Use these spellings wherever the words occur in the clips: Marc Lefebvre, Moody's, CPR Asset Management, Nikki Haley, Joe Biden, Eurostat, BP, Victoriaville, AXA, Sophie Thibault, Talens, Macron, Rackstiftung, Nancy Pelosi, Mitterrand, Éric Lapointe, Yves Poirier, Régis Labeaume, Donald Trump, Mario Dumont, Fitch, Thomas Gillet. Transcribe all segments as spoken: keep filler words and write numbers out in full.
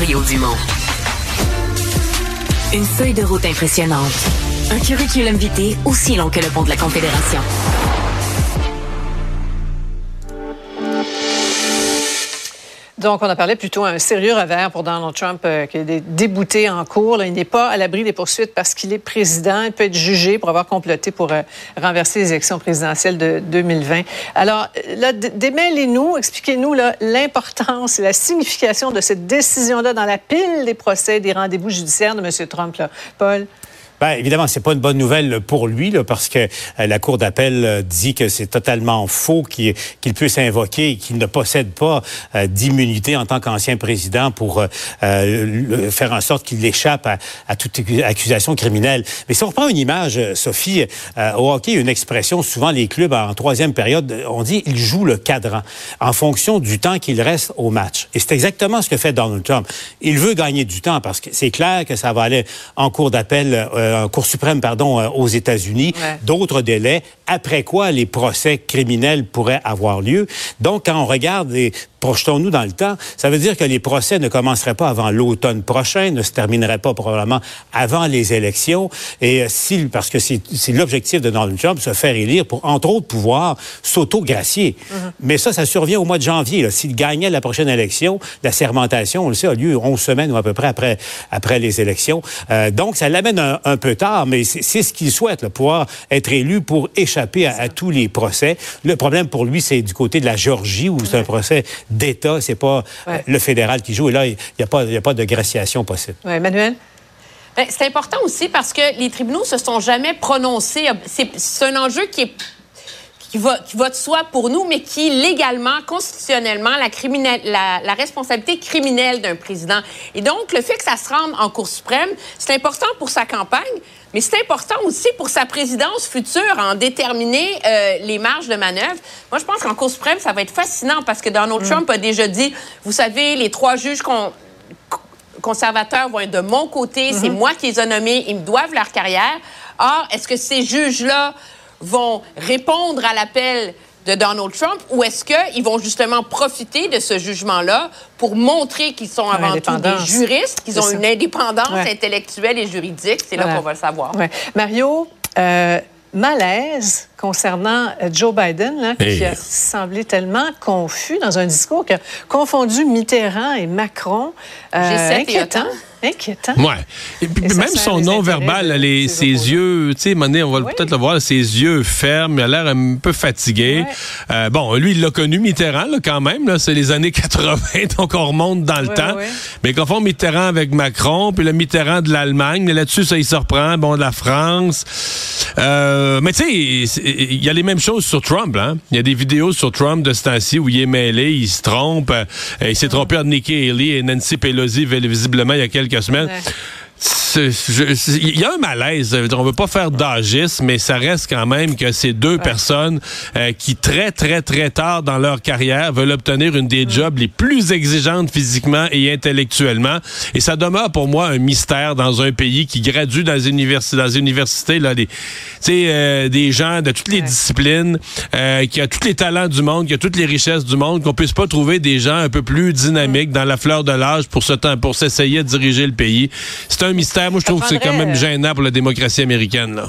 Mario Dumont. Une feuille de route impressionnante. Un curriculum vitae aussi long que le pont de la Confédération. Donc, on a parlé plutôt d'un sérieux revers pour Donald Trump euh, qui est débouté en cours. Là, il n'est pas à l'abri des poursuites parce qu'il est président. Il peut être jugé pour avoir comploté pour euh, renverser les élections présidentielles de deux mille vingt. Alors, là, démêlez-nous, expliquez-nous là, l'importance et la signification de cette décision-là dans la pile des procès, des rendez-vous judiciaires de M. Trump. Là. Paul? Bien, évidemment, c'est pas une bonne nouvelle pour lui, là, parce que euh, la Cour d'appel euh, dit que c'est totalement faux qu'il, qu'il puisse invoquer et qu'il ne possède pas euh, d'immunité en tant qu'ancien président pour euh, euh, faire en sorte qu'il échappe à, à toute accusation criminelle. Mais si on reprend une image, Sophie, euh, au hockey, une expression, souvent les clubs en troisième période, on dit ils jouent le cadran en fonction du temps qu'il reste au match. Et c'est exactement ce que fait Donald Trump. Il veut gagner du temps parce que c'est clair que ça va aller en Cour d'appel euh, en Cour suprême, pardon, euh, aux États-Unis, ouais. D'autres délais, après quoi les procès criminels pourraient avoir lieu. Donc, quand on regarde les... Projetons-nous dans le temps. Ça veut dire que les procès ne commenceraient pas avant l'automne prochain, ne se termineraient pas probablement avant les élections. Et si, parce que c'est, c'est l'objectif de Donald Trump, se faire élire pour, entre autres, pouvoir s'auto-gracier. Mm-hmm. Mais ça, ça survient au mois de janvier. Là. S'il gagnait la prochaine élection, la sermentation, on le sait, a lieu onze semaines ou à peu près après, après les élections. Euh, donc, ça l'amène un, un peu tard, mais c'est, c'est ce qu'il souhaite, là, pouvoir être élu pour échapper à, à tous les procès. Le problème pour lui, c'est du côté de la Géorgie, où c'est mm-hmm. un procès d'État, c'est pas ouais. le fédéral qui joue. Et là, il n'y a pas, il n'y a pas de graciation possible. Oui, Manuel? Bien, c'est important aussi parce que les tribunaux se sont jamais prononcés. C'est, c'est un enjeu qui est... qui va, qui va de soi pour nous, mais qui, légalement, constitutionnellement, la, criminelle, la, la responsabilité criminelle d'un président. Et donc, le fait que ça se rende en Cour suprême, c'est important pour sa campagne, mais c'est important aussi pour sa présidence future, en déterminer euh, les marges de manœuvre. Moi, je pense qu'en Cour suprême, ça va être fascinant, parce que Donald mmh. Trump a déjà dit, vous savez, les trois juges qu'on... conservateurs vont être de mon côté, mmh. c'est moi qui les ai nommés, ils me doivent leur carrière. Or, est-ce que ces juges-là vont répondre à l'appel de Donald Trump ou est-ce qu'ils vont justement profiter de ce jugement-là pour montrer qu'ils sont avant tout des juristes, qu'ils ont une indépendance ouais. intellectuelle et juridique? C'est voilà. là qu'on va le savoir. Ouais. Mario, euh, malaise concernant Joe Biden, là, hey. qui a semblé tellement confus dans un discours qui a confondu Mitterrand et Macron. Euh, G sept inquiétant. Inquiétant. Ouais. Et puis, et même son nom verbal, les, ses yeux, tu sais, Monet, on va oui. peut-être le voir, ses yeux fermes, il a l'air un peu fatigué. Ouais. Euh, bon, lui, il l'a connu, Mitterrand, là, quand même, là, c'est les années quatre-vingt, donc on remonte dans le ouais, temps. Ouais. Mais qu'on confond Mitterrand avec Macron, puis le Mitterrand de l'Allemagne, mais là-dessus, ça, il se reprend, bon, de la France. Euh, mais tu sais, il y a les mêmes choses sur Trump, hein. Il y a des vidéos sur Trump de ce temps-ci où il est mêlé, il se trompe, euh, il s'est trompé entre Nikki Haley et Nancy Pelosi, visiblement, il y a quelques semaines. Il y a un malaise. On veut pas faire d'agisme, mais ça reste quand même que ces deux ouais. personnes euh, qui très, très, très tard dans leur carrière veulent obtenir une des jobs les plus exigeantes physiquement et intellectuellement. Et ça demeure pour moi un mystère dans un pays qui gradue dans les universités, dans les universités là, des, euh, des gens de toutes les ouais. disciplines, euh, qui a tous les talents du monde, qui a toutes les richesses du monde, qu'on puisse pas trouver des gens un peu plus dynamiques dans la fleur de l'âge pour, ce temps, pour s'essayer de diriger le pays. C'est un mystère. Moi, je trouve que c'est quand même gênant pour la démocratie américaine, là.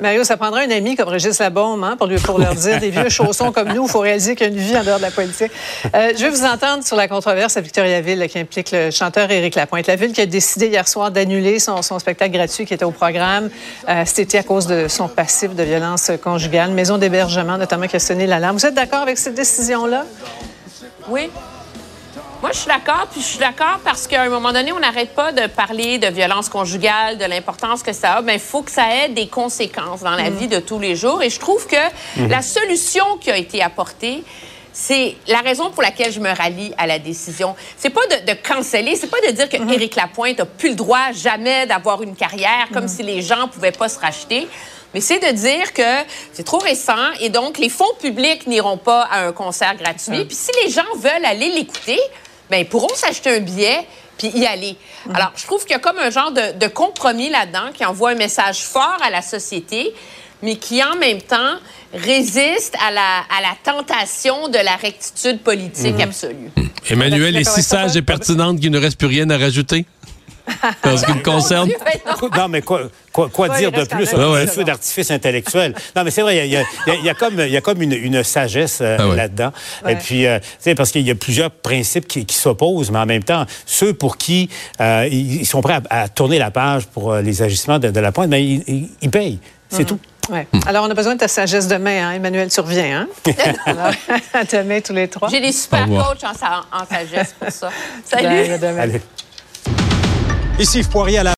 Mario, ça prendrait un ami comme Régis Labeaume, hein, pour, lui, pour leur dire des vieux chaussons comme nous, il faut réaliser qu'il y a une vie en dehors de la politique. Euh, je veux vous entendre sur la controverse à Victoriaville là, qui implique le chanteur Éric Lapointe. La ville qui a décidé hier soir d'annuler son, son spectacle gratuit qui était au programme, euh, c'était à cause de son passif de violence conjugale, maison d'hébergement notamment qui a sonné l'alarme. Vous êtes d'accord avec cette décision-là? Oui. Moi, je suis d'accord, puis je suis d'accord parce qu'à un moment donné, on n'arrête pas de parler de violence conjugale, de l'importance que ça a. Bien, il faut que ça ait des conséquences dans la mmh. vie de tous les jours. Et je trouve que mmh. la solution qui a été apportée, c'est la raison pour laquelle je me rallie à la décision. C'est pas de, de canceller, c'est pas de dire que mmh. Éric Lapointe n'a plus le droit jamais d'avoir une carrière, comme mmh. si les gens ne pouvaient pas se racheter. Mais c'est de dire que c'est trop récent et donc les fonds publics n'iront pas à un concert gratuit. Mmh. Puis si les gens veulent aller l'écouter, bien, ils pourront s'acheter un billet puis y aller. Mmh. Alors, je trouve qu'il y a comme un genre de, de compromis là-dedans qui envoie un message fort à la société, mais qui, en même temps, résiste à la, à la tentation de la rectitude politique mmh. absolue. Mmh. Emmanuel est si sage et pertinente qu'il ne reste plus rien à rajouter. En ce qui me concerne. Non, non mais quoi, quoi, quoi ouais, dire de plus sur le feu d'artifice intellectuel? Non, mais c'est vrai, il y a, il y a, il y a comme, il y a comme une, une sagesse euh, ah ouais. là-dedans. Ouais. Et puis, euh, tu sais, parce qu'il y a plusieurs principes qui, qui s'opposent, mais en même temps, ceux pour qui euh, ils sont prêts à, à tourner la page pour euh, les agissements de, de Lapointe, mais ils, ils, ils payent. C'est mm-hmm. tout. Ouais. Hum. Alors, on a besoin de ta sagesse demain, hein? Emmanuel, tu reviens, hein? Alors, à demain, tous les trois. J'ai des super coachs en, en sagesse pour ça. Salut! Demain, demain. Allez. Ici Yves Poirier à la